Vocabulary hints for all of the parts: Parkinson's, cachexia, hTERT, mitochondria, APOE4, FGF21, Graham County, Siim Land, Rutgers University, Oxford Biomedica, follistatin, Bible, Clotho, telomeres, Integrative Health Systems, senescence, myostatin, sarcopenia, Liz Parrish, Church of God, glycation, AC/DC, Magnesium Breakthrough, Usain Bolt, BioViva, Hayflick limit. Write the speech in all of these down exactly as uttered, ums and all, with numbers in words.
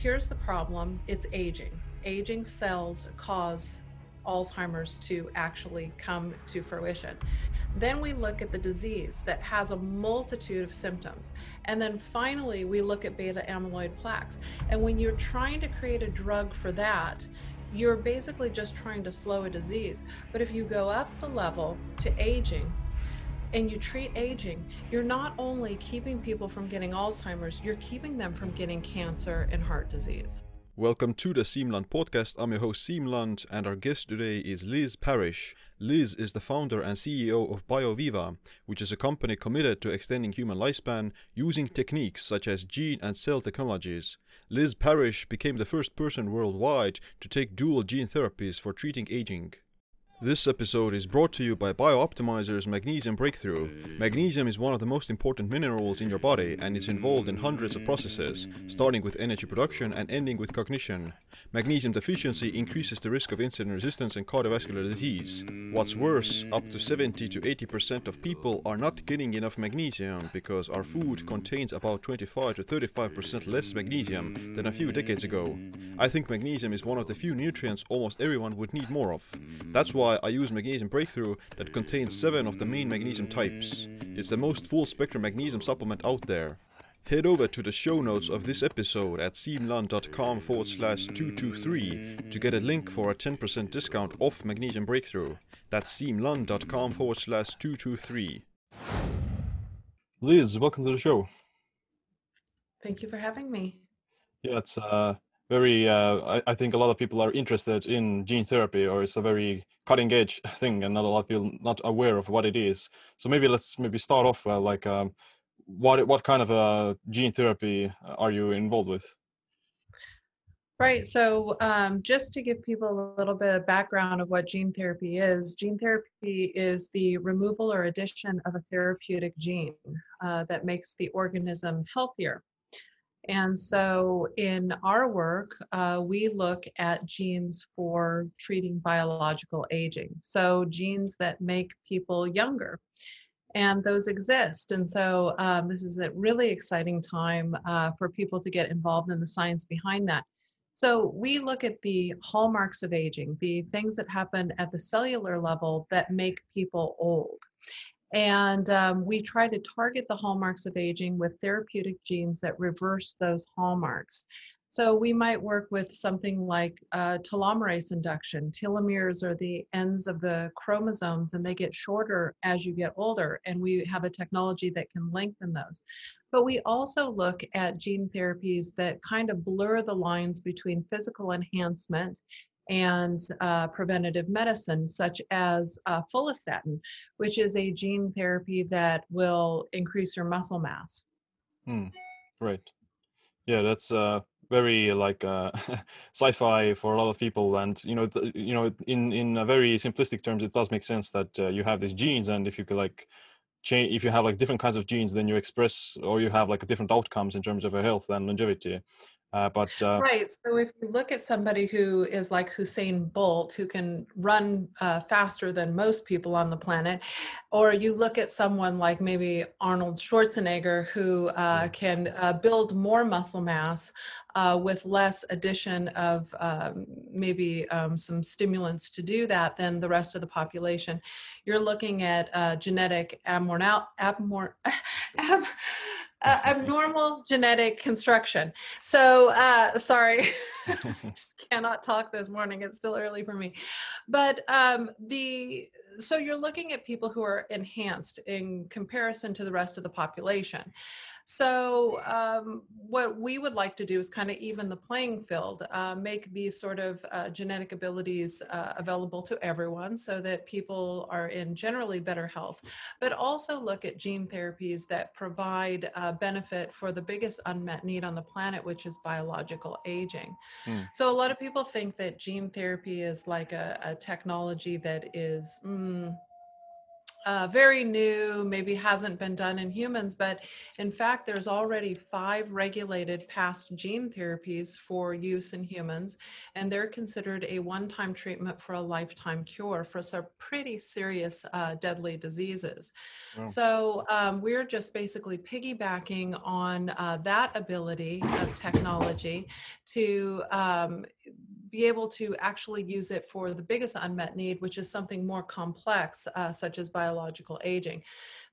Here's the problem, it's aging. Aging cells cause Alzheimer's to actually come to fruition. Then we look at the disease that has a multitude of symptoms. And then finally, we look at beta amyloid plaques. And when you're trying to create a drug for that, you're basically just trying to slow a disease. But if you go up the level to aging, and you treat aging, you're not only keeping people from getting Alzheimer's, you're keeping them from getting cancer and heart disease. Welcome to the Siim Land podcast. I'm your host Siim Land, and our guest today is Liz Parrish. Liz is the founder and C E O of BioViva, which is a company committed to extending human lifespan using techniques such as gene and cell technologies. Liz Parrish became the first person worldwide to take dual gene therapies for treating aging. This episode is brought to you by BioOptimizer's Magnesium Breakthrough. Magnesium is one of the most important minerals in your body, and it's involved in hundreds of processes, starting with energy production and ending with cognition. Magnesium deficiency increases the risk of insulin resistance and cardiovascular disease. What's worse, up to seventy to eighty percent of people are not getting enough magnesium because our food contains about twenty-five to thirty-five percent less magnesium than a few decades ago. I think magnesium is one of the few nutrients almost everyone would need more of. That's why I use Magnesium Breakthrough that contains seven of the main magnesium types. It's the most full-spectrum magnesium supplement out there. Head over to the show notes of this episode at siimland.com forward slash 223 to get a link for a ten percent discount off Magnesium Breakthrough. That's siimland.com forward slash 223. Liz, welcome to the show. Thank you for having me. Yeah, it's uh, very, uh, I, I think a lot of people are interested in gene therapy, or it's a very cutting edge thing, and not a lot of people not aware of what it is. So maybe let's maybe start off uh, like um, what what kind of uh, gene therapy are you involved with? Right, so um, just to give people a little bit of background of what gene therapy is, gene therapy is the removal or addition of a therapeutic gene uh, that makes the organism healthier. And so in our work, uh, we look at genes for treating biological aging. So genes that make people younger, and those exist. And so um, this is a really exciting time uh, for people to get involved in the science behind that. So we look at the hallmarks of aging, the things that happen at the cellular level that make people old. And um, we try to target the hallmarks of aging with therapeutic genes that reverse those hallmarks. So we might work with something like uh, telomerase induction. Telomeres are the ends of the chromosomes, and they get shorter as you get older, and we have a technology that can lengthen those. But we also look at gene therapies that kind of blur the lines between physical enhancement and uh, preventative medicine, such as uh, follistatin, which is a gene therapy that will increase your muscle mass. Hmm. Right. Yeah, that's uh, very like uh, sci-fi for a lot of people, and you know, th- you know, in in very simplistic terms, it does make sense that uh, you have these genes, and if you could like change, if you have like different kinds of genes, then you express or you have like different outcomes in terms of your health and longevity. Uh, but, uh, right. So if you look at somebody who is like Usain Bolt, who can run uh, faster than most people on the planet, or you look at someone like maybe Arnold Schwarzenegger, who uh, can uh, build more muscle mass uh, with less addition of um, maybe um, some stimulants to do that than the rest of the population, you're looking at uh, genetic abnormal. abnormal ab- Uh, abnormal genetic construction. So, uh, sorry, just cannot talk this morning. It's still early for me. But um, the so you're looking at people who are enhanced in comparison to the rest of the population. So um, what we would like to do is kind of even the playing field, uh, make these sort of uh, genetic abilities uh, available to everyone so that people are in generally better health, but also look at gene therapies that provide uh, benefit for the biggest unmet need on the planet, which is biological aging. Mm. So a lot of people think that gene therapy is like a, a technology that is... Mm, uh, very new, maybe hasn't been done in humans, but in fact, there's already five regulated past gene therapies for use in humans, and they're considered a one-time treatment for a lifetime cure for some pretty serious uh, deadly diseases. Wow. So um, we're just basically piggybacking on uh, that ability of technology to um, be able to actually use it for the biggest unmet need, which is something more complex, uh, such as biological aging.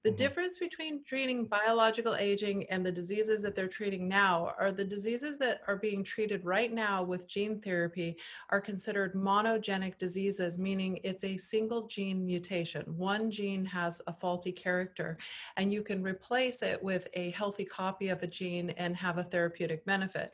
The mm-hmm. difference between treating biological aging and the diseases that they're treating now are the diseases that are being treated right now with gene therapy are considered monogenic diseases, meaning it's a single gene mutation. One gene has a faulty character, and you can replace it with a healthy copy of a gene and have a therapeutic benefit.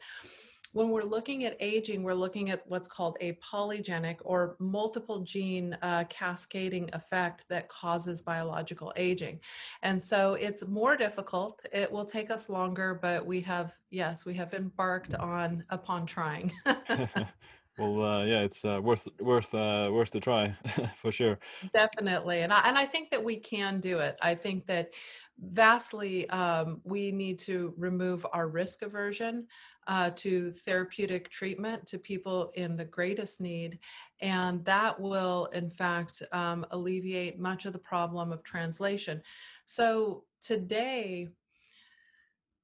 When we're looking at aging, we're looking at what's called a polygenic or multiple gene uh, cascading effect that causes biological aging. And so it's more difficult. It will take us longer, but we have, yes, we have embarked on upon trying. Well, uh, yeah, it's uh, worth worth uh, worth the try for sure. Definitely. And I, and I think that we can do it. I think that vastly um, we need to remove our risk aversion Uh, to therapeutic treatment to people in the greatest need. And that will, in fact, um, alleviate much of the problem of translation. So today,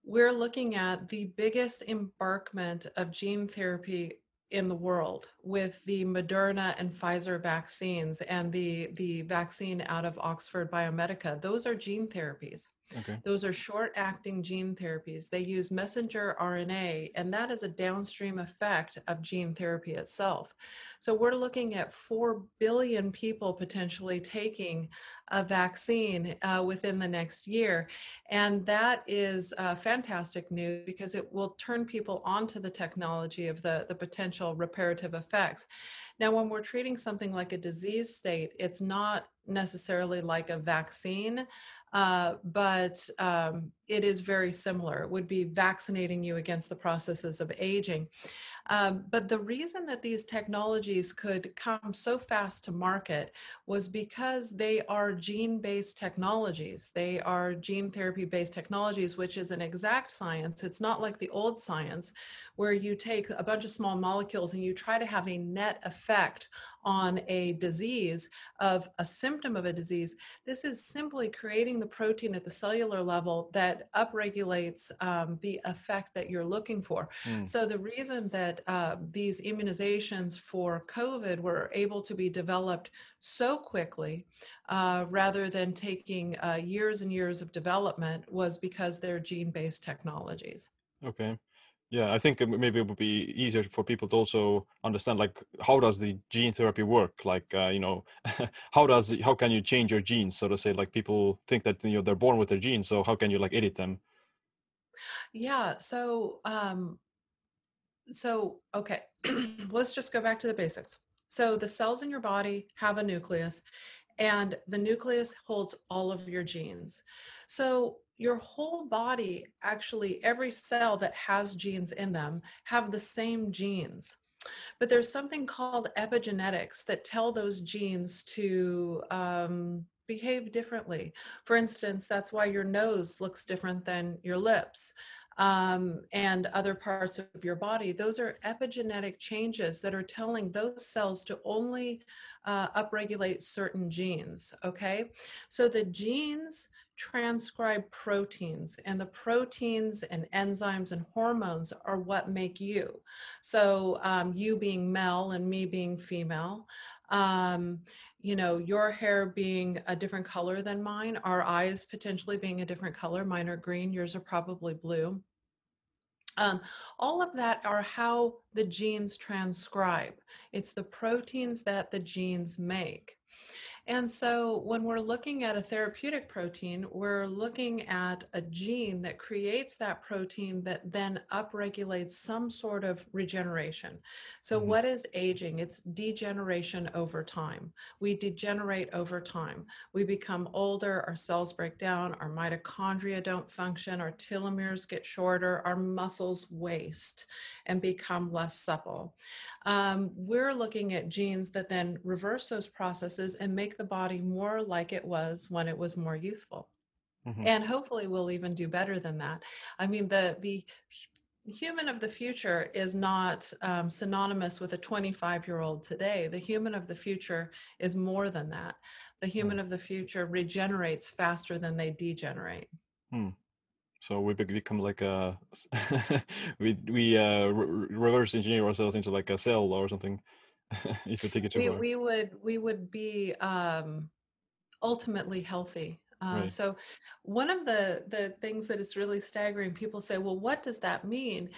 we're looking at the biggest embarkment of gene therapy in the world with the Moderna and Pfizer vaccines and the, the vaccine out of Oxford Biomedica. Those are gene therapies. Okay. Those are short-acting gene therapies. They use messenger R N A, and that is a downstream effect of gene therapy itself. So we're looking at four billion people potentially taking a vaccine uh, within the next year. And that is uh, fantastic news because it will turn people onto the technology of the, the potential reparative effects. Now, when we're treating something like a disease state, it's not necessarily like a vaccine, uh, but um, it is very similar. It would be vaccinating you against the processes of aging. Um, but the reason that these technologies could come so fast to market was because they are gene-based technologies. They are gene therapy-based technologies, which is an exact science. It's not like the old science where you take a bunch of small molecules and you try to have a net effect on a disease of a symptom of a disease. This is simply creating the protein at the cellular level that upregulates um, the effect that you're looking for. Mm. So the reason that Uh, these immunizations for COVID were able to be developed so quickly uh, rather than taking uh, years and years of development was because they're gene-based technologies. Okay. Yeah, I think maybe it would be easier for people to also understand, like, how does the gene therapy work? Like, uh, you know, how does how can you change your genes? So to say, like, people think that, you know, they're born with their genes, so how can you, like, edit them? Yeah, so... Um, So, okay, let's just go back to the basics. So the cells in your body have a nucleus, and the nucleus holds all of your genes. So your whole body, actually, every cell that has genes in them have the same genes. But there's something called epigenetics that tell those genes to um, behave differently. For instance, that's why your nose looks different than your lips. Um, and other parts of your body. Those are epigenetic changes that are telling those cells to only uh, upregulate certain genes, okay? So the genes transcribe proteins, and the proteins and enzymes and hormones are what make you. So um, you being male and me being female, um, you know, your hair being a different color than mine, our eyes potentially being a different color, mine are green, yours are probably blue. Um, all of that are how the genes transcribe. It's the proteins that the genes make. And so when we're looking at a therapeutic protein, we're looking at a gene that creates that protein that then upregulates some sort of regeneration. So mm-hmm. what is aging? It's degeneration over time. We degenerate over time. We become older, our cells break down, our mitochondria don't function, our telomeres get shorter, our muscles waste and become less supple. Um, we're looking at genes that then reverse those processes and make make the body more like it was when it was more youthful. Mm-hmm. And hopefully we'll even do better than that. I mean, the the human of the future is not um, synonymous with a twenty-five-year-old today. The human of the future is more than that. The human mm. of the future regenerates faster than they degenerate. Mm. So we become like a we we uh, re- reverse engineer ourselves into like a cell or something. If we take it too far, we, we would we would be um, ultimately healthy. Uh, right. So one of the, the things that is really staggering, people say, well, what does that mean?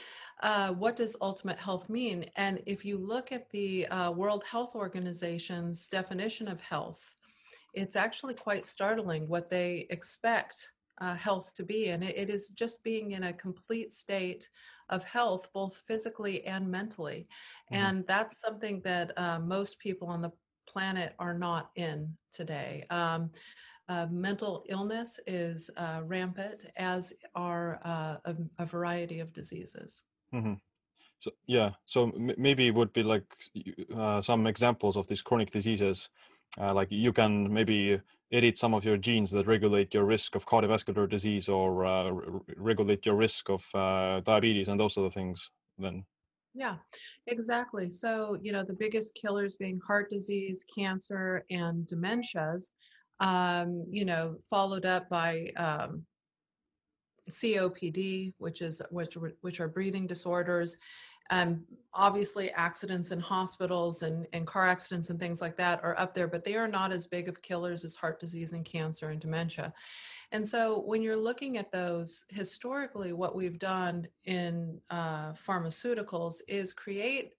Uh, what does ultimate health mean? And if you look at the uh, World Health Organization's definition of health, it's actually quite startling what they expect uh, health to be. And it, it is just being in a complete state of health, both physically and mentally. Mm-hmm. And that's something that uh, most people on the planet are not in today. Um, Uh, mental illness is uh, rampant, as are uh, a, a variety of diseases. Mm-hmm. So yeah, so m- maybe it would be like uh, some examples of these chronic diseases. Uh, like you can maybe edit some of your genes that regulate your risk of cardiovascular disease or uh, re- regulate your risk of uh, diabetes and those other things then. Yeah, exactly. So, you know, the biggest killers being heart disease, cancer, and dementias. Um, you know, followed up by um, C O P D, which is which which are breathing disorders, and obviously accidents in hospitals and, and car accidents and things like that are up there, but they are not as big of killers as heart disease and cancer and dementia. And so when you're looking at those, historically, what we've done in uh, pharmaceuticals is create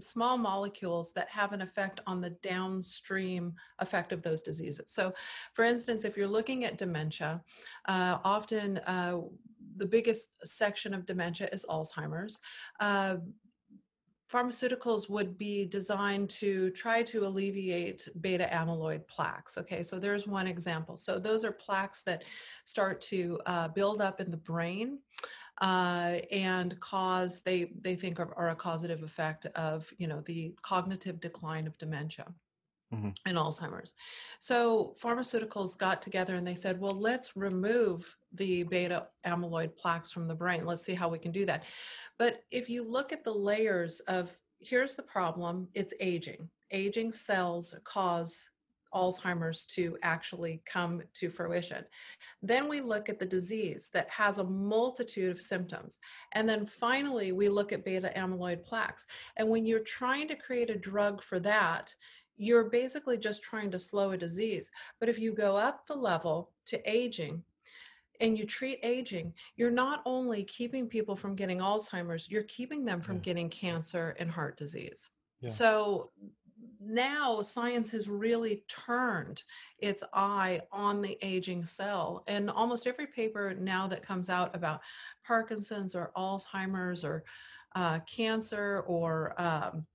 small molecules that have an effect on the downstream effect of those diseases. So, for instance, if you're looking at dementia, uh, often uh, the biggest section of dementia is Alzheimer's. Uh, pharmaceuticals would be designed to try to alleviate beta amyloid plaques. Okay, so there's one example. So those are plaques that start to uh, build up in the brain. Uh, and cause they they think are, are a causative effect of, you know, the cognitive decline of dementia mm-hmm. and Alzheimer's. So pharmaceuticals got together and they said, well, let's remove the beta amyloid plaques from the brain. Let's see how we can do that. But if you look at the layers of, here's the problem, it's aging. Aging cells cause Alzheimer's to actually come to fruition. Then we look at the disease that has a multitude of symptoms. And then finally, we look at beta amyloid plaques. And when you're trying to create a drug for that, you're basically just trying to slow a disease. But if you go up the level to aging, and you treat aging, you're not only keeping people from getting Alzheimer's, you're keeping them from yeah. getting cancer and heart disease. Yeah. So now science has really turned its eye on the aging cell, and almost every paper now that comes out about Parkinson's or Alzheimer's or uh, cancer or um,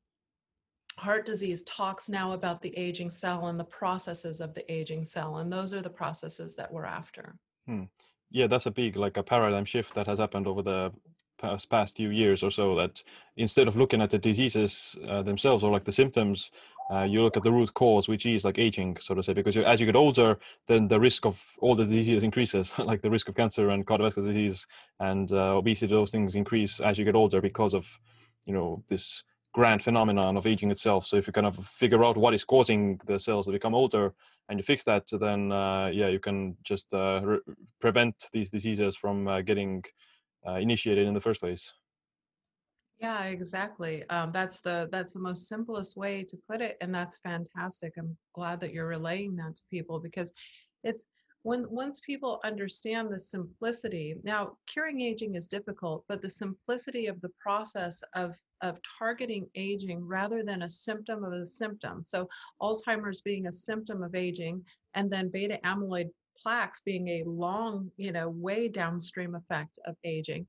heart disease talks now about the aging cell and the processes of the aging cell, and those are the processes that we're after. Hmm. Yeah, that's a big like a paradigm shift that has happened over the past, past few years or so, that instead of looking at the diseases uh, themselves or like the symptoms, Uh, you look at the root cause, which is like aging, so to say, because you, as you get older, then the risk of all the diseases increases, like the risk of cancer and cardiovascular disease and uh, obesity. Those things increase as you get older because of, you know, this grand phenomenon of aging itself. So if you kind of figure out what is causing the cells to become older and you fix that, then, uh, yeah, you can just uh, re- prevent these diseases from uh, getting uh, initiated in the first place. Yeah, exactly. Um, that's the that's the most simplest way to put it, and that's fantastic. I'm glad that you're relaying that to people, because it's when once people understand the simplicity. Now, curing aging is difficult, but the simplicity of the process of of targeting aging rather than a symptom of a symptom. So Alzheimer's being a symptom of aging, and then beta amyloid plaques being a long, you know, way downstream effect of aging,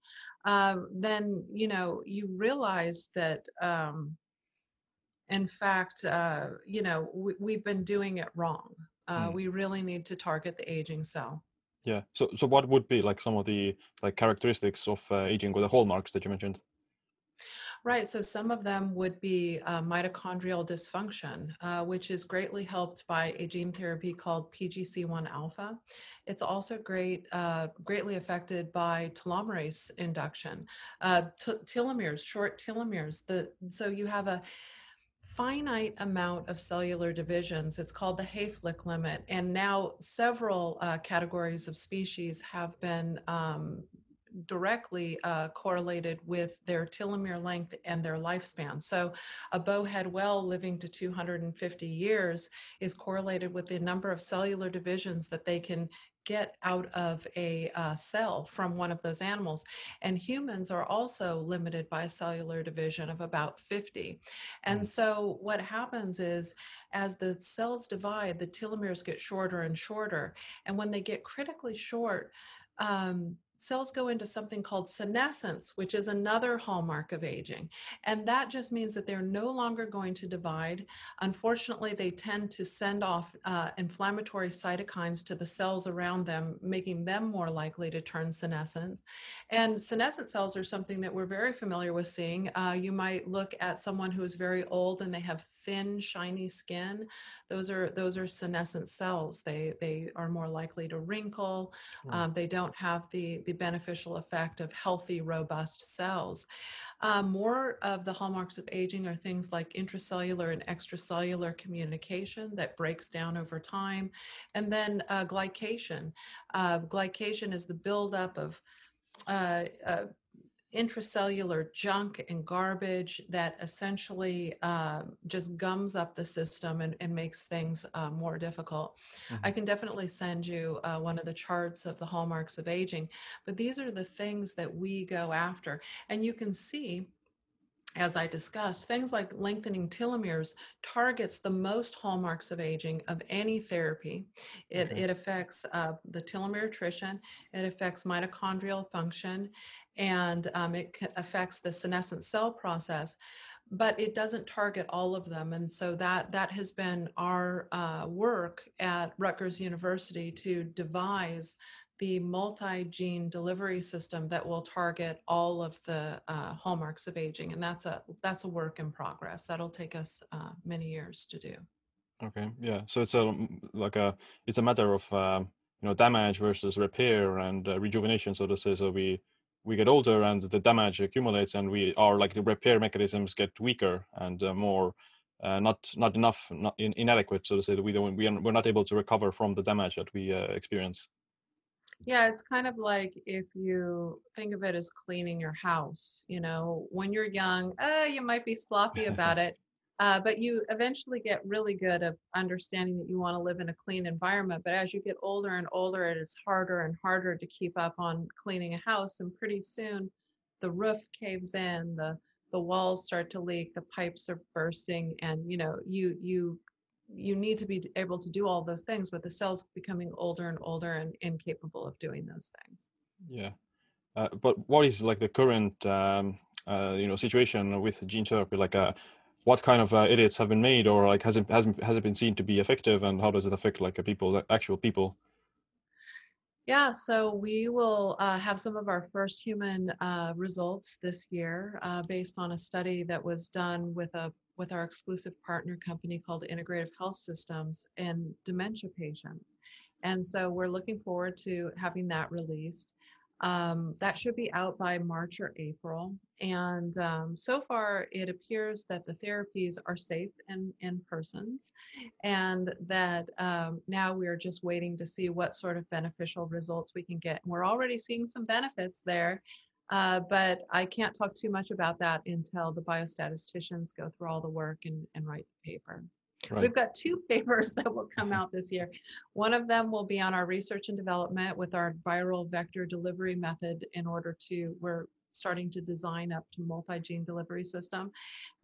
um, then, you know, you realize that, um, in fact, uh, you know, we, we've been doing it wrong. Uh, mm. We really need to target the aging cell. Yeah. So, so what would be like some of the like characteristics of uh, aging or the hallmarks that you mentioned? Right. So some of them would be uh, mitochondrial dysfunction, uh, which is greatly helped by a gene therapy called P G C one alpha. It's also great, uh, greatly affected by telomerase induction, uh, t- telomeres, short telomeres. The, so you have a finite amount of cellular divisions. It's called the Hayflick limit. And now several uh, categories of species have been um, directly uh, correlated with their telomere length and their lifespan. So a bowhead whale living to two hundred fifty years is correlated with the number of cellular divisions that they can get out of a uh, cell from one of those animals. And humans are also limited by cellular division of about fifty. And so what happens is, as the cells divide, the telomeres get shorter and shorter. And when they get critically short, um, cells go into something called senescence, which is another hallmark of aging. And that just means that they're no longer going to divide. Unfortunately, they tend to send off uh, inflammatory cytokines to the cells around them, making them more likely to turn senescent. And senescent cells are something that we're very familiar with seeing. Uh, you might look at someone who is very old and they have thin, shiny skin. Those are those are senescent cells. They, they are more likely to wrinkle. Um, they don't have the, the beneficial effect of healthy, robust cells. Uh, more of the hallmarks of aging are things like intracellular and extracellular communication that breaks down over time. And then uh, glycation. Uh, glycation is the buildup of uh, uh, intracellular junk and garbage that essentially uh, just gums up the system and, and makes things uh, more difficult. Mm-hmm. I can definitely send you uh, one of the charts of the hallmarks of aging, but these are the things that we go after. And you can see, as I discussed, things like lengthening telomeres targets the most hallmarks of aging of any therapy. It, okay. it affects uh, the telomere attrition, it affects mitochondrial function, and um, it affects the senescent cell process, but it doesn't target all of them. And so that that has been our uh, work at Rutgers University, to devise the multi-gene delivery system that will target all of the uh, hallmarks of aging. And that's a that's a work in progress. That'll take us uh, many years to do. Okay, yeah. So it's a like a it's a matter of um, you know damage versus repair and uh, rejuvenation. So to say, so we. we get older and the damage accumulates, and we are like the repair mechanisms get weaker and uh, more uh, not not enough, not in, inadequate. So to say that we don't, we are, we're not able to recover from the damage that we uh, experience. Yeah, it's kind of like if you think of it as cleaning your house. You know, when you're young, uh, you might be sloppy about it. Uh, but you eventually get really good at understanding that you want to live in a clean environment. But as you get older and older, it is harder and harder to keep up on cleaning a house. And pretty soon, the roof caves in, the the walls start to leak, the pipes are bursting, and you know you you you need to be able to do all those things. But the cell's becoming older and older and incapable of doing those things. Yeah, uh, but what is like the current um, uh, you know situation with gene therapy? Like a what kind of uh, edits have been made, or like has it, has it, has it been seen to be effective, and how does it affect like people, actual people? Yeah, so we will uh, have some of our first human uh, results this year uh, based on a study that was done with a with our exclusive partner company called Integrative Health Systems in dementia patients. And so we're looking forward to having that released. Um, that should be out by March or April. And um, so far, it appears that the therapies are safe in, in persons, and that um, now we're just waiting to see what sort of beneficial results we can get. We're already seeing some benefits there, uh, but I can't talk too much about that until the biostatisticians go through all the work and, and write the paper. Right. We've got two papers that will come out this year. One of them will be on our research and development with our viral vector delivery method in order to, we're starting to design up to multi-gene delivery system.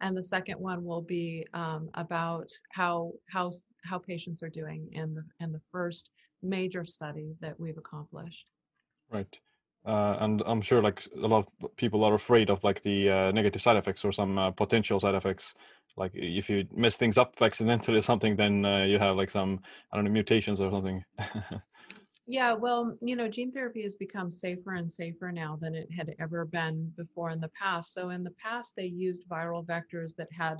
And the second one will be um, about how how how patients are doing in the, in the first major study that we've accomplished. Right. Uh, and I'm sure like a lot of people are afraid of like the uh, negative side effects or some uh, potential side effects. Like if you mess things up accidentally or something, then uh, you have like some, I don't know, mutations or something. Yeah, well, you know, gene therapy has become safer and safer now than it had ever been before in the past. So in the past, they used viral vectors that had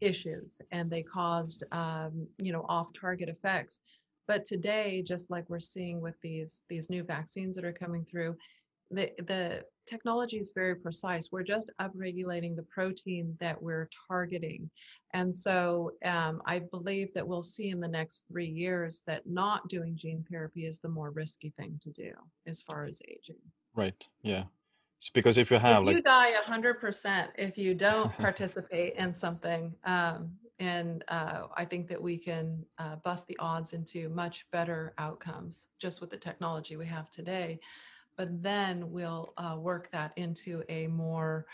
issues and they caused, um, you know, off-target effects. But today, just like we're seeing with these, these new vaccines that are coming through, the, the technology is very precise. We're just upregulating the protein that we're targeting. And so um, I believe that we'll see in the next three years that not doing gene therapy is the more risky thing to do as far as aging. Right. Yeah. So because if you have, if like... you die one hundred percent if you don't participate in something. Um, and uh, I think that we can uh, bust the odds into much better outcomes just with the technology we have today. But then we'll uh, work that into a more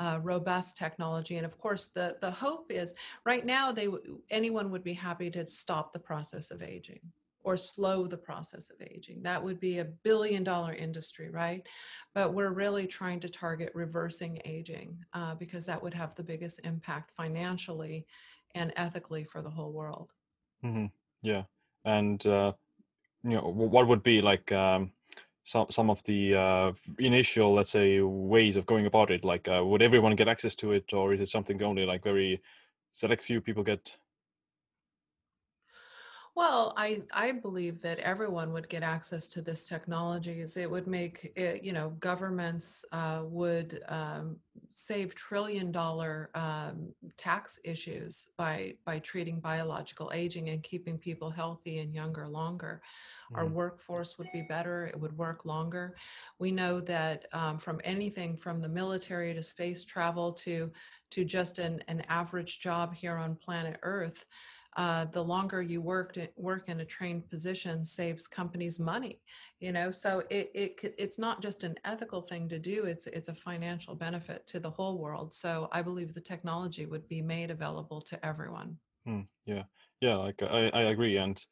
uh, robust technology. And of course, the, the hope is right now, they w- anyone would be happy to stop the process of aging or slow the process of aging. That would be a billion dollar industry, right? But we're really trying to target reversing aging uh, because that would have the biggest impact financially and ethically for the whole world. Mm-hmm. Yeah. And uh, you know, what would be like... Um... Some some of the uh, initial, let's say, ways of going about it, like uh, would everyone get access to it, or is it something only like very select few people get? Well, I I believe that everyone would get access to this technology. It would make it, you know, governments uh, would um, save trillion dollar um, tax issues by by treating biological aging and keeping people healthy and younger longer. Mm. Our workforce would be better. It would work longer. We know that um, from anything from the military to space travel to to just an, an average job here on planet Earth. Uh, the longer you worked work in a trained position saves companies money, you know, so it, it it's not just an ethical thing to do. It's it's a financial benefit to the whole world. So I believe the technology would be made available to everyone. Mm, yeah, yeah, like I, I agree. And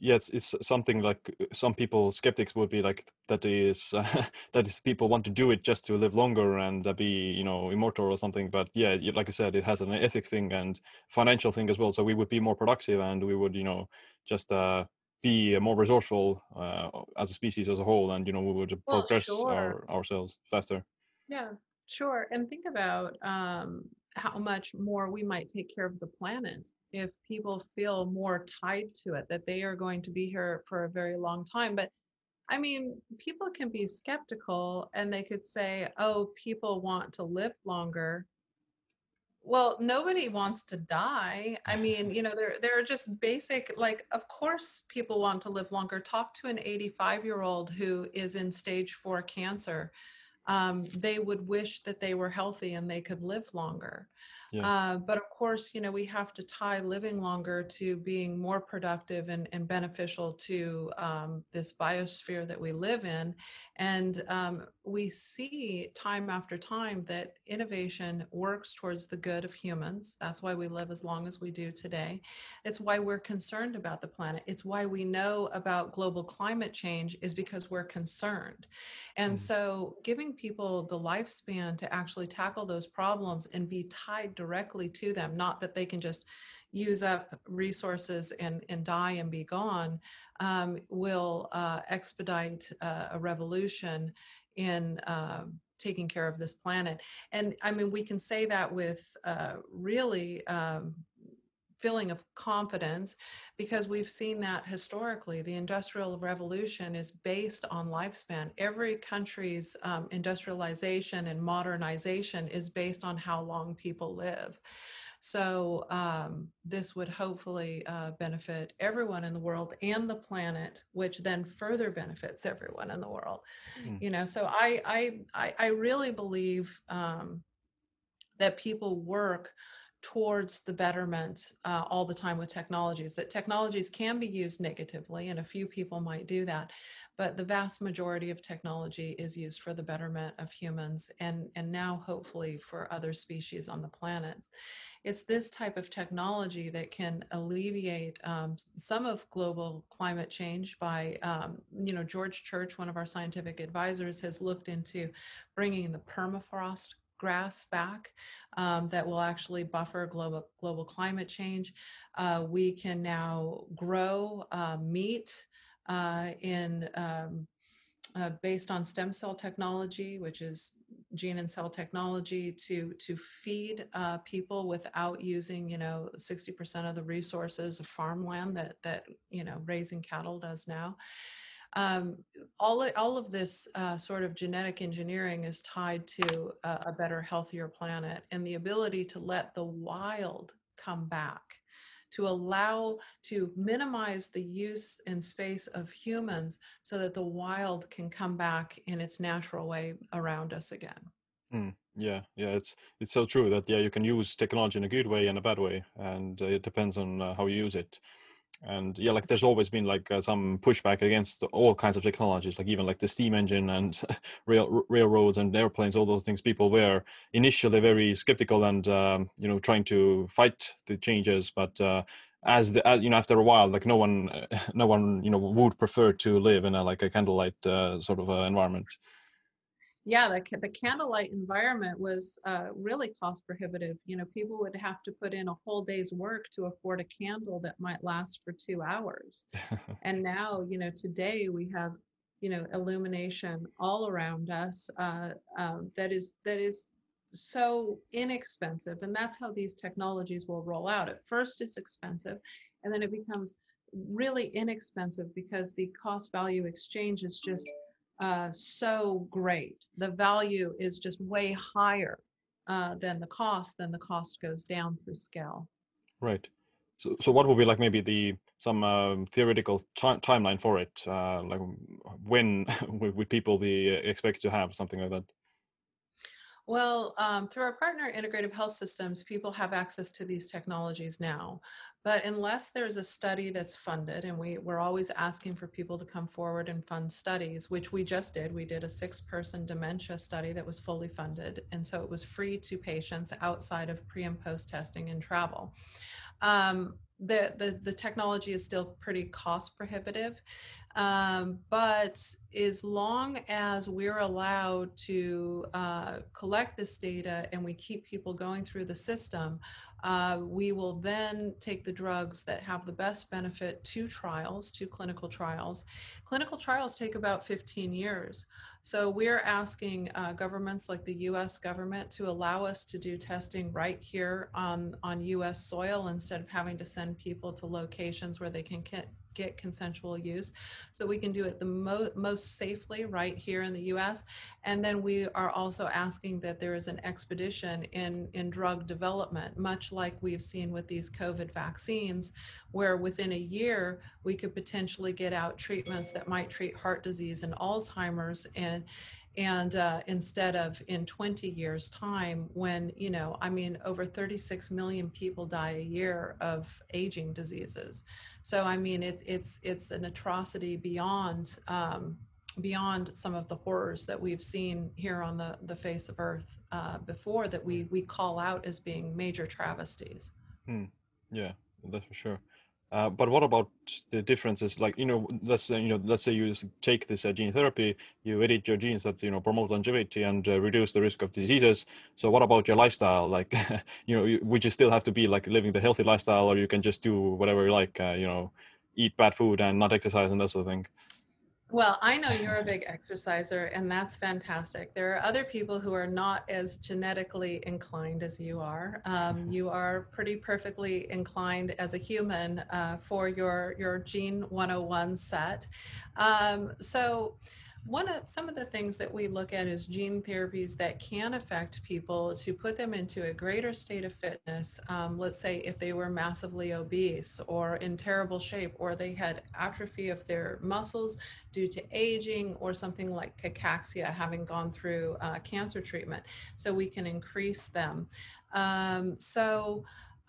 yes, it's something like some people, skeptics would be like, that is, uh, that is people want to do it just to live longer and be, you know, immortal or something. But yeah, like I said, it has an ethics thing and financial thing as well. So we would be more productive and we would, you know, just uh, be more resourceful uh, as a species as a whole. And, you know, we would well, progress sure. our, ourselves faster. Yeah, sure. And think about um, how much more we might take care of the planet if people feel more tied to it, that they are going to be here for a very long time. But I mean, people can be skeptical and they could say, oh, people want to live longer. Well, nobody wants to die. I mean, you know, there, there are just basic, like, of course, people want to live longer. Talk to an eighty-five year old who is in stage four cancer. Um, they would wish that they were healthy and they could live longer. Yeah. Uh, but of course, you know, we have to tie living longer to being more productive and, and beneficial to um, this biosphere that we live in. And um, we see time after time that innovation works towards the good of humans. That's why we live as long as we do today. It's why we're concerned about the planet. It's why we know about global climate change is because we're concerned. And mm. so giving people the lifespan to actually tackle those problems and be tied directly to them, not that they can just use up resources and, and die and be gone, um, will uh, expedite uh, a revolution in uh, taking care of this planet. And I mean, we can say that with uh, really um, feeling of confidence because we've seen that historically. The Industrial Revolution is based on lifespan. Every country's um, industrialization and modernization is based on how long people live. So um, this would hopefully uh, benefit everyone in the world and the planet, which then further benefits everyone in the world. Mm. You know, so I I I really believe um, that people work towards the betterment uh, all the time with technologies, that technologies can be used negatively and a few people might do that, but the vast majority of technology is used for the betterment of humans and, and now hopefully for other species on the planet. It's this type of technology that can alleviate um, some of global climate change by, um, you know, George Church, one of our scientific advisors, has looked into bringing the permafrost grass back um, that will actually buffer global global climate change. Uh, we can now grow uh, meat uh, in um, uh, based on stem cell technology, which is gene and cell technology, to to feed uh, people without using, you know, sixty percent of the resources of farmland that that you know raising cattle does now. Um, all all of this uh, sort of genetic engineering is tied to a, a better, healthier planet, and the ability to let the wild come back, to allow, to minimize the use and space of humans so that the wild can come back in its natural way around us again. Mm, yeah, yeah, it's it's so true that yeah, you can use technology in a good way and a bad way, and uh, it depends on uh, how you use it. And yeah, like there's always been like uh, some pushback against all kinds of technologies, like even like the steam engine and rail r- railroads and airplanes, all those things. People were initially very skeptical and um, you know trying to fight the changes, but uh, as the as, you know after a while, like no one uh, no one you know would prefer to live in a like a candlelight uh, sort of uh, environment. Yeah, the, the candlelight environment was uh, really cost prohibitive. You know, people would have to put in a whole day's work to afford a candle that might last for two hours. And now, you know, today we have, you know, illumination all around us uh, uh, that is that is so inexpensive. And that's how these technologies will roll out. At first, it's expensive, and then it becomes really inexpensive because the cost value exchange is just Uh, so great. The value is just way higher uh, than the cost. Then the cost goes down through scale. Right. So, so what would be like maybe the some um, theoretical t- timeline for it? Uh, like when would people be expected to have something like that? Well, um, through our partner, Integrative Health Systems, people have access to these technologies now. But unless there's a study that's funded, and we, we're always asking for people to come forward and fund studies, which we just did. We did a six-person dementia study that was fully funded. And so it was free to patients outside of pre and post testing and travel. Um, the, the, the technology is still pretty cost prohibitive. Um, but as long as we're allowed to uh, collect this data and we keep people going through the system, uh, we will then take the drugs that have the best benefit to trials, to clinical trials. Clinical trials take about fifteen years. So we're asking uh, governments like the U S government to allow us to do testing right here on, on U S soil instead of having to send people to locations where they can get get consensual use. So we can do it the mo- most safely right here in the U S. And then we are also asking that there is an expedition in, in drug development, much like we've seen with these COVID vaccines, where within a year, we could potentially get out treatments that might treat heart disease and Alzheimer's, and And uh, instead of in twenty years time, when, you know, I mean, over thirty-six million people die a year of aging diseases. So, I mean, it, it's it's an atrocity beyond um, beyond some of the horrors that we've seen here on the, the face of Earth uh, before, that we, we call out as being major travesties. Hmm. Yeah, that's for sure. Uh, but what about the differences? Like, you know, let's uh, you know, let's say you take this uh, gene therapy, you edit your genes that you know promote longevity and uh, reduce the risk of diseases. So, what about your lifestyle? Like, you know, you, would you still have to be like living the healthy lifestyle, or you can just do whatever you like? Uh, you know, eat bad food and not exercise and that sort of thing. Well, I know you're a big exerciser, and that's fantastic. There are other people who are not as genetically inclined as you are. Um, you are pretty perfectly inclined as a human uh, for your, your Gene one oh one set. Um, so one of some of the things that we look at is gene therapies that can affect people to put them into a greater state of fitness. Um, let's say if they were massively obese or in terrible shape, or they had atrophy of their muscles due to aging, or something like cachexia, having gone through uh, cancer treatment. So we can increase them. Um, so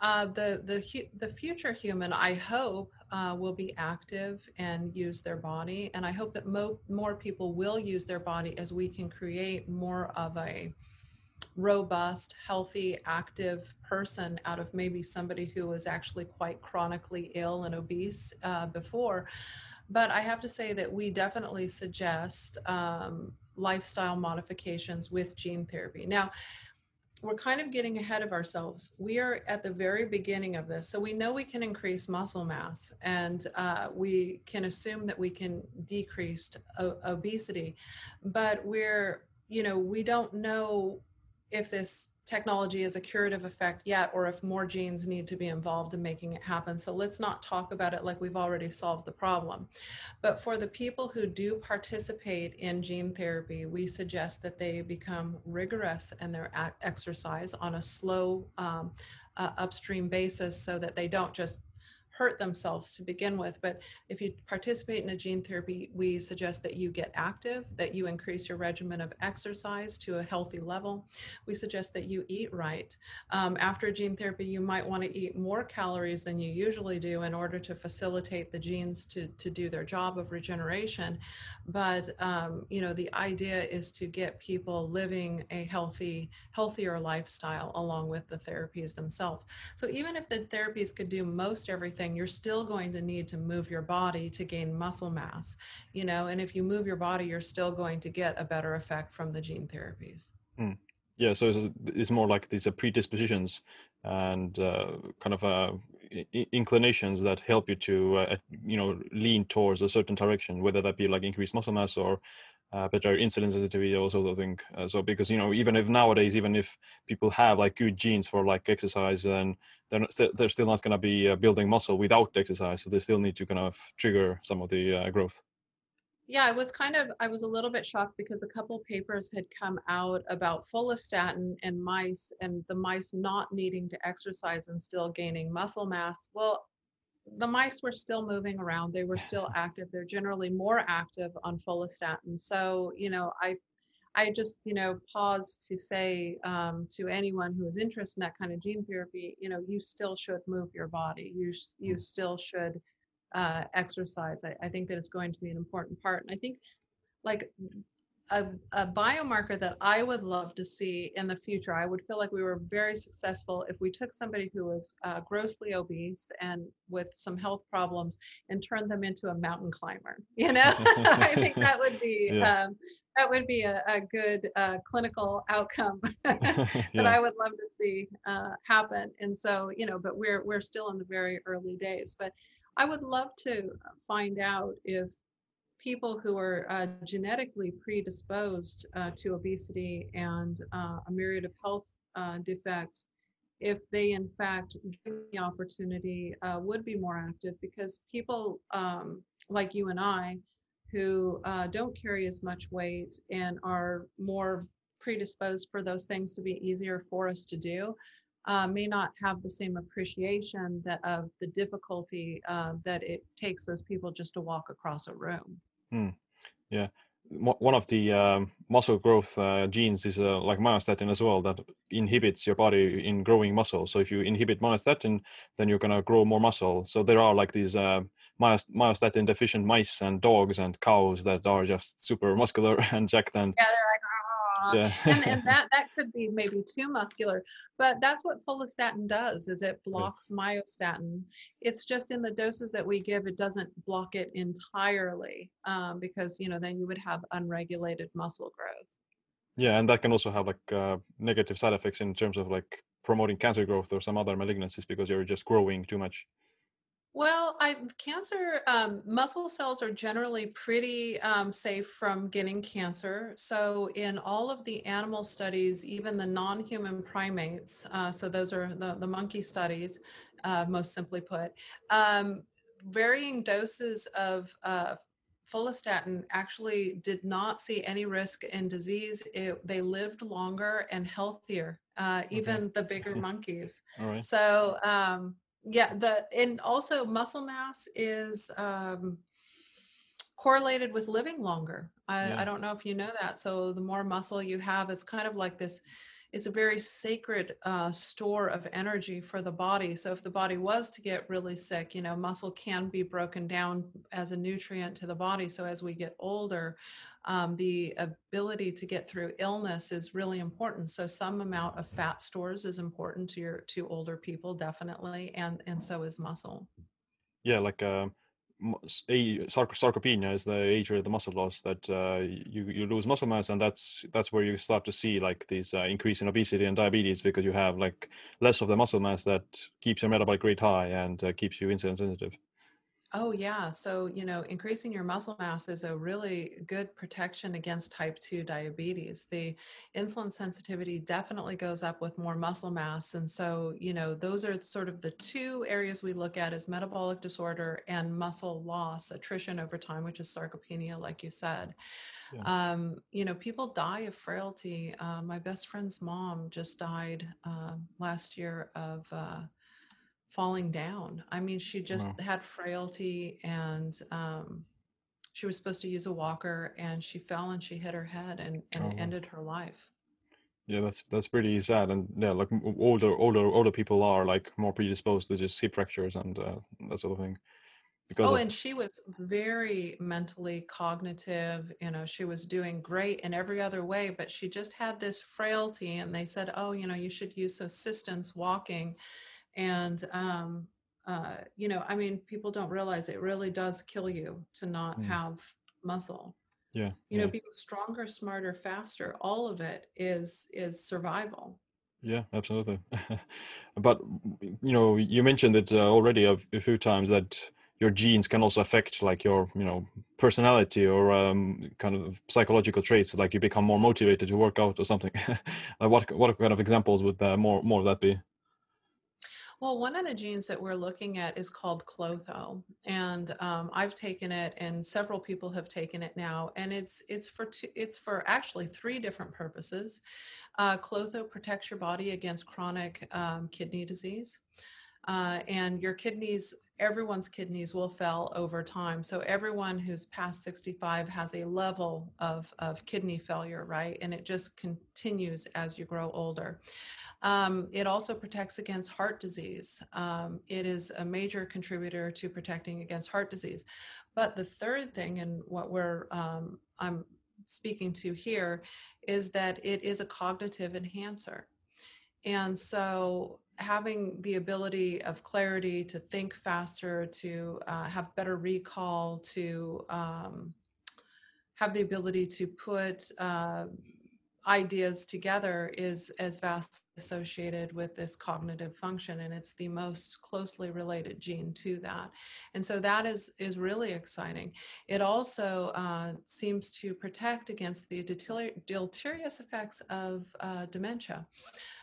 uh, the the the future human, I hope, Uh, will be active and use their body. And I hope that mo- more people will use their body as we can create more of a robust, healthy, active person out of maybe somebody who was actually quite chronically ill and obese uh, before. But I have to say that we definitely suggest um, lifestyle modifications with gene therapy. Now, we're kind of getting ahead of ourselves. We are at the very beginning of this. So we know we can increase muscle mass, and uh, we can assume that we can decrease o- obesity, but we're, you know, we don't know if this technology is a curative effect yet, or if more genes need to be involved in making it happen. So let's not talk about it like we've already solved the problem. But for the people who do participate in gene therapy, we suggest that they become rigorous in their exercise on a slow um, uh, upstream basis, so that they don't just hurt themselves to begin with. But if you participate in a gene therapy, we suggest that you get active, that you increase your regimen of exercise to a healthy level. We suggest that you eat right. Um, after gene therapy, you might want to eat more calories than you usually do in order to facilitate the genes to, to do their job of regeneration. But, um, you know, the idea is to get people living a healthy, healthier lifestyle along with the therapies themselves. So even if the therapies could do most everything, you're still going to need to move your body to gain muscle mass, you know, and if you move your body, you're still going to get a better effect from the gene therapies. Mm. Yeah, so it's, it's more like these are predispositions and uh, kind of uh, inclinations that help you to, uh, you know, lean towards a certain direction, whether that be like increased muscle mass or uh, better insulin sensitivity or sort of thing. Uh, so because, you know, even if nowadays, even if people have like good genes for like exercise, then they're, not st- they're still not going to be uh, building muscle without exercise. So they still need to kind of trigger some of the uh, growth. Yeah, I was kind of, I was a little bit shocked because a couple of papers had come out about follistatin and mice and the mice not needing to exercise and still gaining muscle mass. Well, the mice were still moving around. They were still active. They're generally more active on follistatin. So, you know, I I just, you know, pause to say um, to anyone who is interested in that kind of gene therapy, you know, you still should move your body. You, you still should Uh, exercise. I, I think that it's going to be an important part. And I think like a, a biomarker that I would love to see in the future, I would feel like we were very successful if we took somebody who was uh, grossly obese and with some health problems and turned them into a mountain climber. You know, I think that would be yeah. um, that would be a, a good uh, clinical outcome that yeah. I would love to see uh, happen. And so, you know, but we're we're still in the very early days. But I would love to find out if people who are uh, genetically predisposed uh, to obesity and uh, a myriad of health uh, defects, if they in fact, given the opportunity, uh, would be more active, because people um, like you and I who uh, don't carry as much weight and are more predisposed for those things to be easier for us to do, Uh, may not have the same appreciation that of the difficulty uh, that it takes those people just to walk across a room. Mm. Yeah, one of the um, muscle growth uh, genes is uh, like myostatin as well, that inhibits your body in growing muscle. So if you inhibit myostatin, then you're going to grow more muscle. So there are like these uh, myost- myostatin deficient mice and dogs and cows that are just super muscular and jacked and... Yeah, they're like, Yeah. and, and that, that could be maybe too muscular, but that's what follistatin does, is it blocks myostatin. It's just in the doses that we give, it doesn't block it entirely um, because, you know, then you would have unregulated muscle growth. Yeah. And that can also have like uh, negative side effects in terms of like promoting cancer growth or some other malignancies because you're just growing too much. Well, I, cancer, um, muscle cells are generally pretty um, safe from getting cancer. So in all of the animal studies, even the non-human primates, uh, so those are the, the monkey studies, uh, most simply put, um, varying doses of uh, follistatin actually did not see any risk in disease. It, they lived longer and healthier, uh, even okay. the bigger monkeys. All right. So... Um, Yeah, the and also muscle mass is um, correlated with living longer. I, yeah. I don't know if you know that. So the more muscle you have, it's kind of like this, it's a very sacred uh, store of energy for the body. So if the body was to get really sick, you know, muscle can be broken down as a nutrient to the body. So as we get older, um, the ability to get through illness is really important. So some amount of fat stores is important to your to older people, definitely, and and so is muscle. Yeah, like uh, sarcopenia is the age of the muscle loss, that uh, you, you lose muscle mass, and that's that's where you start to see like these uh, increase in obesity and diabetes, because you have like less of the muscle mass that keeps your metabolic rate high and uh, keeps you insulin sensitive. Oh yeah, so you know, increasing your muscle mass is a really good protection against type two diabetes. The insulin sensitivity definitely goes up with more muscle mass, and so you know, those are sort of the two areas we look at as metabolic disorder and muscle loss, attrition over time, which is sarcopenia, like you said. Yeah. Um, you know, people die of frailty. Uh, my best friend's mom just died uh, last year of uh, falling down. I mean, she just wow. had frailty, and um, she was supposed to use a walker, and she fell and she hit her head, and, and oh. it ended her life. Yeah, that's that's pretty sad. And yeah, like older, older, older people are like more predisposed to just hip fractures and uh, that sort of thing. Because oh, of- and she was very mentally cognitive. You know, she was doing great in every other way, but she just had this frailty, and they said, oh, you know, you should use assistance walking. And, um, uh, you know, I mean, people don't realize it really does kill you to not mm. have muscle. Yeah. You yeah. know, being stronger, smarter, faster, all of it is, is survival. Yeah, absolutely. But, you know, you mentioned it uh, already a, a few times that your genes can also affect like your, you know, personality or um, kind of psychological traits, like you become more motivated to work out or something. What, what kind of examples would uh, more, more of that be? Well, one of the genes that we're looking at is called Clotho, and um, I've taken it, and several people have taken it now, and it's it's for two, it's for actually three different purposes. Uh, Clotho protects your body against chronic um, kidney disease, uh, and your kidneys. Everyone's kidneys will fail over time. So everyone who's past sixty-five has a level of, of kidney failure, right? And it just continues as you grow older. Um, it also protects against heart disease. Um, it is a major contributor to protecting against heart disease. But the third thing, and what we're um, I'm speaking to here, is that it is a cognitive enhancer. And so having the ability of clarity to think faster, to uh, have better recall, to um, have the ability to put uh, ideas together is as vastly associated with this cognitive function, and it's the most closely related gene to that. And so that is, is really exciting. It also uh, seems to protect against the deter- deleterious effects of uh, dementia.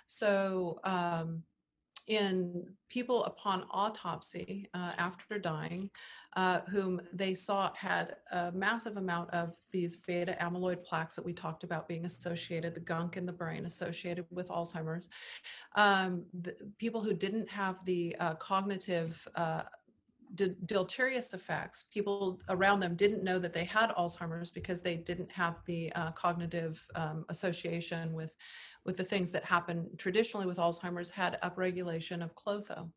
So um, in people upon autopsy uh, after dying, uh, whom they saw had a massive amount of these beta amyloid plaques that we talked about being associated, the gunk in the brain associated with Alzheimer's, um, the people who didn't have the uh, cognitive uh, De- deleterious effects. People around them didn't know that they had Alzheimer's because they didn't have the uh, cognitive um, association with, with the things that happen traditionally with Alzheimer's, had upregulation of Clotho.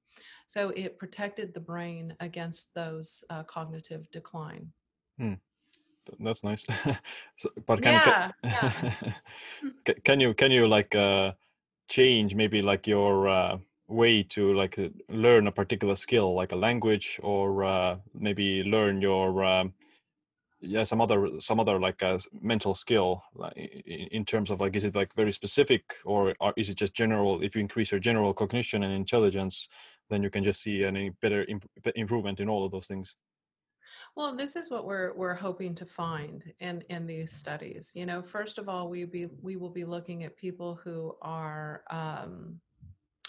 So it protected the brain against those uh, cognitive decline. Hmm. That's nice. so, but can, yeah, can, yeah. can you, can you like uh, change maybe like your, uh, way to like learn a particular skill, like a language, or uh, maybe learn your um, yeah some other some other like a mental skill, like in terms of like, is it like very specific, or is it just general? If you increase your general cognition and intelligence, then you can just see any better imp- improvement in all of those things. Well, this is what we're we're hoping to find in, in these studies. You know, first of all, we be we will be looking at people who are um,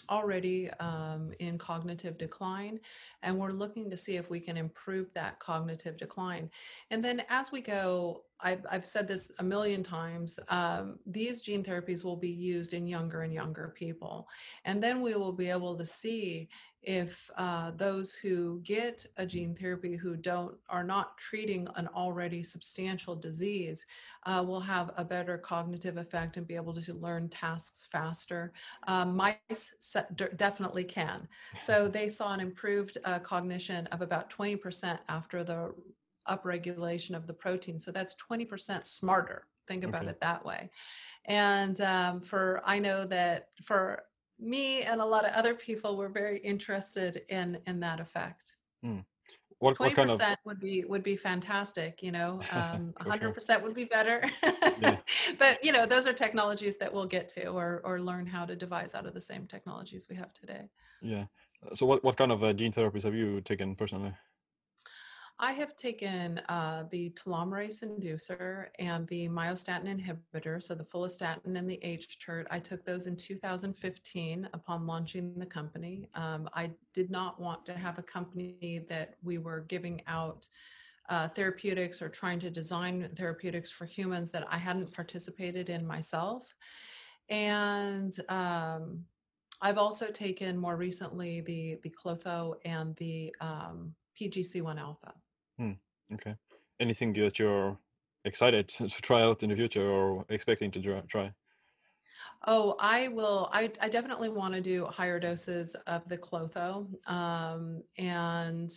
already um, in cognitive decline, and we're looking to see if we can improve that cognitive decline. And then as we go, I've, I've said this a million times, um, these gene therapies will be used in younger and younger people. And then we will be able to see if uh, those who get a gene therapy who don't are not treating an already substantial disease uh, will have a better cognitive effect and be able to learn tasks faster. Uh, mice definitely can. So they saw an improved uh, cognition of about twenty percent after the upregulation of the protein. So that's twenty percent smarter. Think about okay. it that way. And um, for, I know that for me and a lot of other people, we're very interested in, in that effect. Mm. What, what kind of would be would be fantastic, you know. Um, one hundred percent sure. would be better. Yeah. But you know, those are technologies that we'll get to, or or learn how to devise out of the same technologies we have today. Yeah. So what what kind of uh, gene therapies have you taken personally? I have taken uh, the telomerase inducer and the myostatin inhibitor, so the follistatin and the hTERT. I took those in two thousand fifteen upon launching the company. Um, I did not want to have a company that we were giving out uh, therapeutics or trying to design therapeutics for humans that I hadn't participated in myself. And um, I've also taken more recently the, the Clotho and the um, P G C one alpha. Hmm. Okay. Anything that you're excited to try out in the future or expecting to try? Oh, I will. I, I definitely want to do higher doses of the Clotho, um, and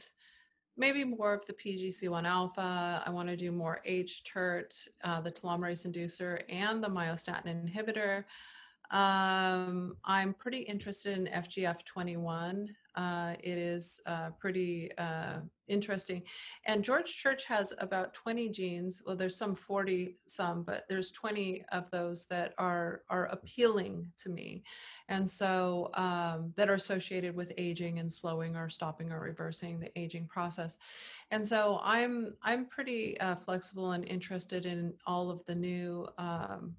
maybe more of the P G C one alpha. I want to do more hTERT, uh, the telomerase inducer, and the myostatin inhibitor. Um, I'm pretty interested in F G F twenty-one. Uh, it is uh, pretty uh, interesting. And George Church has about twenty genes. Well, there's some forty some, but there's twenty of those that are are appealing to me. And so um, that are associated with aging and slowing or stopping or reversing the aging process. And so I'm, I'm pretty uh, flexible and interested in all of the new um,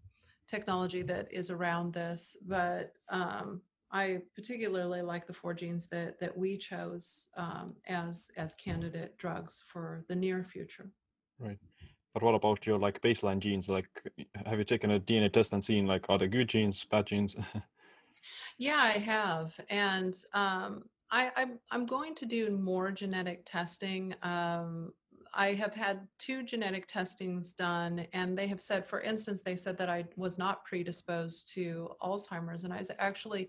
technology that is around this, but um, I particularly like the four genes that that we chose um, as as candidate drugs for the near future. Right, but what about your like baseline genes? Like, have you taken a D N A test and seen like are they good genes, bad genes? Yeah, I have, and um, I, I'm I'm going to do more genetic testing. Um, I have had two genetic testings done, and they have said, for instance, they said that I was not predisposed to Alzheimer's, and I was actually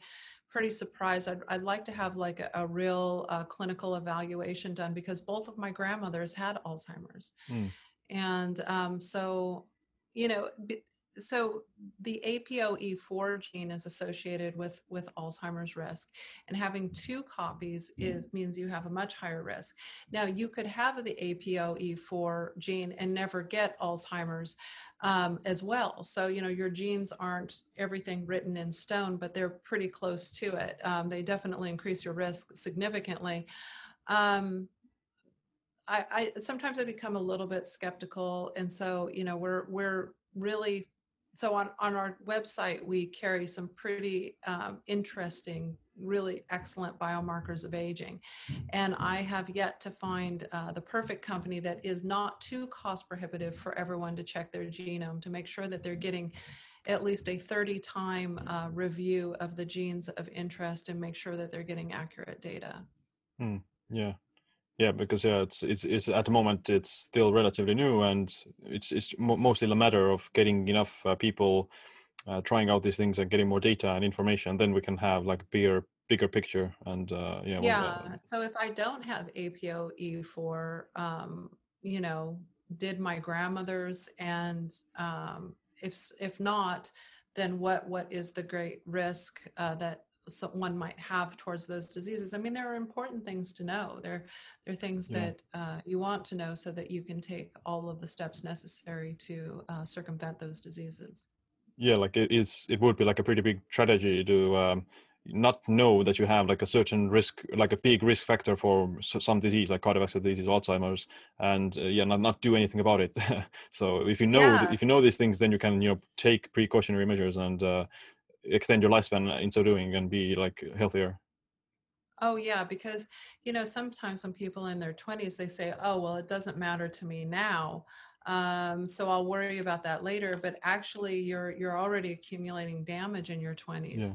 pretty surprised. I'd, I'd like to have like a, a real uh, clinical evaluation done because both of my grandmothers had Alzheimer's. Mm. And um, so, you know, b- so the A P O E four gene is associated with, with Alzheimer's risk, and having two copies is means you have a much higher risk. Now you could have the A P O E four gene and never get Alzheimer's um, as well. So, you know, your genes aren't everything written in stone, but they're pretty close to it. Um, they definitely increase your risk significantly. Um, I, I sometimes I become a little bit skeptical. And so, you know, we're, we're really, so on, on our website, we carry some pretty um, interesting, really excellent biomarkers of aging. And I have yet to find uh, the perfect company that is not too cost prohibitive for everyone to check their genome to make sure that they're getting at least a thirty time uh, review of the genes of interest and make sure that they're getting accurate data. Mm, yeah. Yeah, because yeah, it's, it's it's at the moment it's still relatively new, and it's it's mostly a matter of getting enough uh, people uh, trying out these things and getting more data and information. Then we can have like bigger bigger picture. And uh, yeah. Yeah. Well, uh, so if I don't have A P O E four, um, you know, did my grandmother's, and um, if if not, then what what is the great risk uh, that so one might have towards those diseases? I mean, there are important things to know. There, there are things yeah. that uh, you want to know so that you can take all of the steps necessary to uh, circumvent those diseases. Yeah, like it is. It would be like a pretty big tragedy to um, not know that you have like a certain risk, like a big risk factor for some disease, like cardiovascular disease, Alzheimer's, and uh, yeah, not, not do anything about it. So if you know, yeah. if you know these things, then you can you know take precautionary measures and. Uh, extend your lifespan in so doing and be like healthier. Oh yeah, because you know sometimes when people in their twenties they say, oh well, it doesn't matter to me now, um so I'll worry about that later, but actually you're you're already accumulating damage in your twenties. Yeah.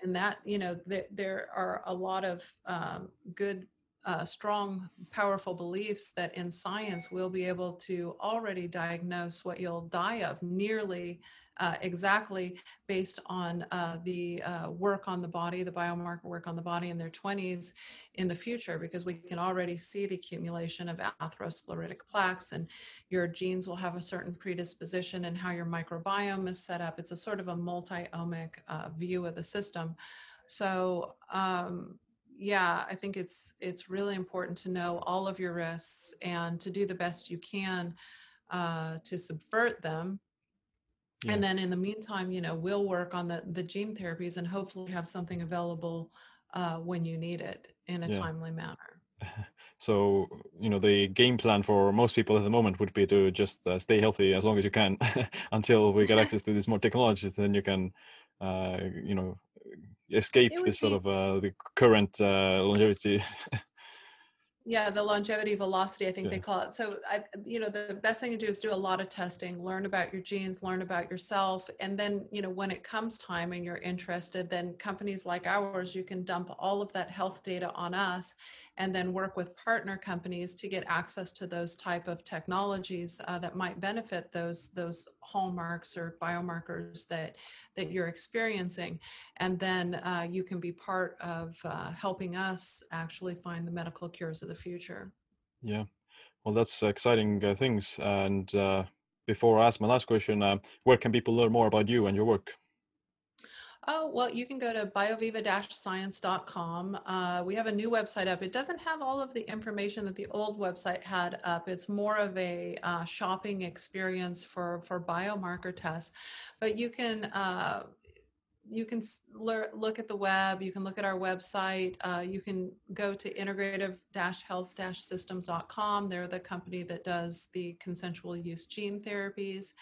And that you know th- there are a lot of um good Uh, strong, powerful beliefs that in science we'll be able to already diagnose what you'll die of nearly uh, exactly based on uh, the uh, work on the body, the biomarker work on the body in their twenties in the future, because we can already see the accumulation of atherosclerotic plaques, and your genes will have a certain predisposition and how your microbiome is set up. It's a sort of a multi-omic uh, view of the system. So um, yeah, I think it's it's really important to know all of your risks and to do the best you can uh, to subvert them. Yeah. And then in the meantime, you know, we'll work on the, the gene therapies and hopefully have something available uh, when you need it in a yeah. timely manner. So, you know, the game plan for most people at the moment would be to just uh, stay healthy as long as you can until we get access to these more technologies. Then you can, uh, you know, escape this sort of uh, the current uh, longevity. Yeah, the longevity velocity, I think yeah. they call it. So, I, you know, the best thing to do is do a lot of testing, learn about your genes, learn about yourself. And then, you know, when it comes time and you're interested, then companies like ours, you can dump all of that health data on us and then work with partner companies to get access to those type of technologies uh, that might benefit those those hallmarks or biomarkers that, that you're experiencing. And then uh, you can be part of uh, helping us actually find the medical cures of the future. Yeah, well, that's exciting uh, things. And uh, before I ask my last question, uh, where can people learn more about you and your work? Oh, well, you can go to bio viva dash science dot com. Uh, we have a new website up. It doesn't have all of the information that the old website had up. It's more of a uh, shopping experience for, for biomarker tests. But you can uh, you can lear- look at the web. You can look at our website. Uh, you can go to integrative dash health dash systems dot com. They're the company that does the consensual use gene therapies.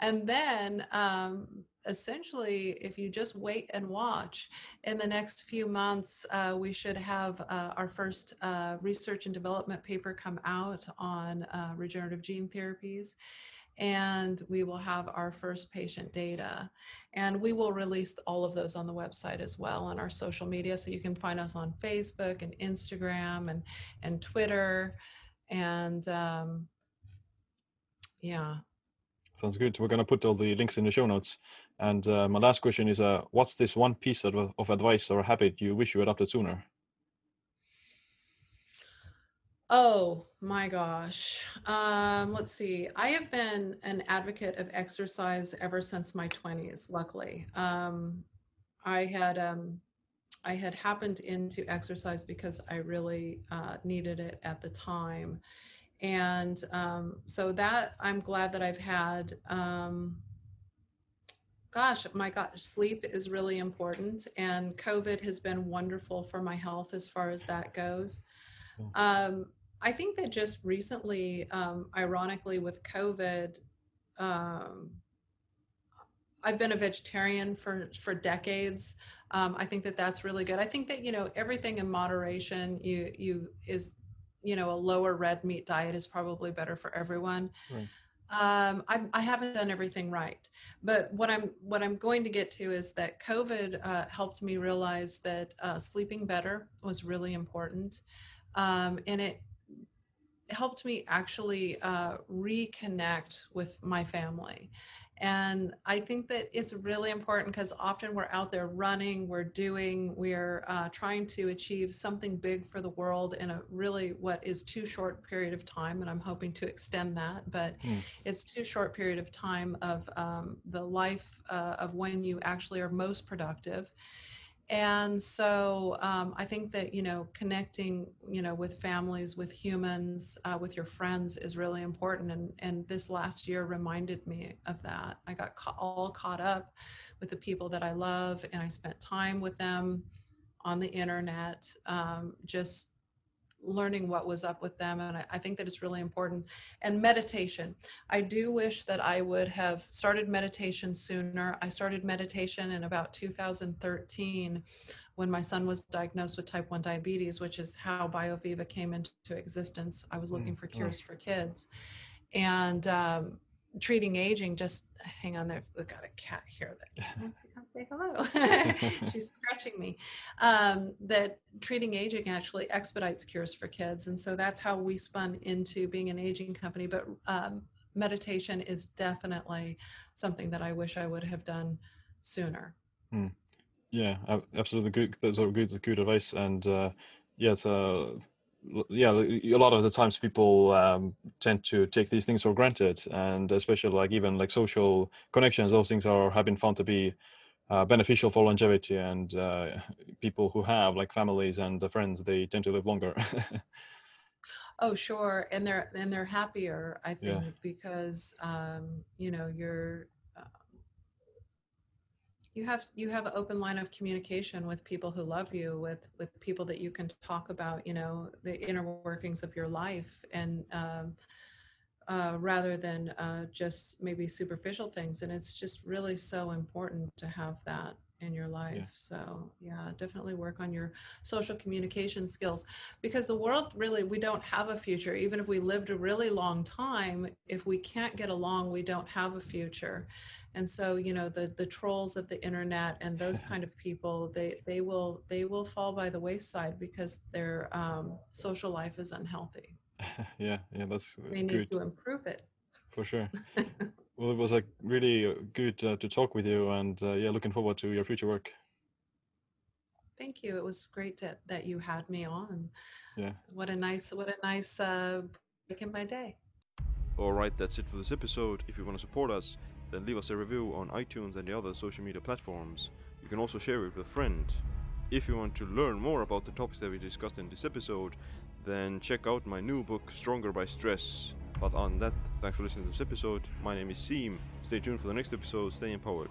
And then um, essentially, if you just wait and watch, in the next few months, uh, we should have uh, our first uh, research and development paper come out on uh, regenerative gene therapies. And we will have our first patient data. And we will release all of those on the website as well on our social media. So you can find us on Facebook and Instagram and, and Twitter. And um, yeah. Sounds good. We're going to put all the links in the show notes. And uh, my last question is, uh, what's this one piece of, of advice or habit you wish you adopted sooner? Oh, my gosh. Um, let's see. I have been an advocate of exercise ever since my twenties, luckily. Um, I had um, I had happened into exercise because I really uh, needed it at the time. And um, so that I'm glad that I've had, um, gosh, my gosh, sleep is really important. And COVID has been wonderful for my health as far as that goes. Um, I think that just recently, um, ironically with COVID, um, I've been a vegetarian for, for decades. Um, I think that that's really good. I think that, you know, everything in moderation you, you is, you know, a lower red meat diet is probably better for everyone. Right. Um, I, I haven't done everything right, but what I'm, what I'm going to get to is that COVID uh, helped me realize that uh, sleeping better was really important. Um, and it helped me actually uh, reconnect with my family. And I think that it's really important because often we're out there running, we're doing, we're uh, trying to achieve something big for the world in a really what is too short period of time. And I'm hoping to extend that, but mm. it's too short period of time of um, the life uh, of when you actually are most productive. And so um, I think that, you know, connecting, you know, with families, with humans, uh, with your friends is really important. And, and this last year reminded me of that. I got ca- all caught up with the people that I love, and I spent time with them on the internet, um, just learning what was up with them. And I, I think that it's really important. And meditation. I do wish that I would have started meditation sooner. I started meditation in about two thousand thirteen when my son was diagnosed with type one diabetes, which is how BioViva came into existence. I was looking for cures for kids. And um, treating aging, just hang on there. We've got a cat here that wants to come say hello. She's scratching me. Um, that treating aging actually expedites cures for kids. And so that's how we spun into being an aging company. But um, meditation is definitely something that I wish I would have done sooner. Mm. Yeah, absolutely. Good. That's all good, good advice. And uh, yes, uh, yeah, a lot of the times people um, tend to take these things for granted, and especially like even like social connections, those things are have been found to be uh, beneficial for longevity, and uh, people who have like families and the friends, they tend to live longer. Oh, sure. And they're, and they're happier, I think, yeah. because, um, you know, you're, um, you have, you have an open line of communication with people who love you, with, with people that you can talk about, you know, the inner workings of your life, and, um, uh, rather than, uh, just maybe superficial things. And it's just really so important to have that in your life. Yeah. So yeah, definitely work on your social communication skills, because the world really, we don't have a future. Even if we lived a really long time, if we can't get along, we don't have a future. And so, you know, the the trolls of the internet and those kind of people, they they will they will fall by the wayside because their um, social life is unhealthy. yeah, yeah, that's they good. Need to improve it. For sure. Well, it was like really good uh, to talk with you, and uh, yeah, looking forward to your future work. Thank you. It was great to, that you had me on. Yeah. What a nice, what a nice uh, break in my day. All right, that's it for this episode. If you want to support us, then leave us a review on iTunes and the other social media platforms. You can also share it with a friend. If you want to learn more about the topics that we discussed in this episode, then check out my new book, Stronger by Stress. But on that, thanks for listening to this episode. My name is Siim. Stay tuned for the next episode. Stay empowered.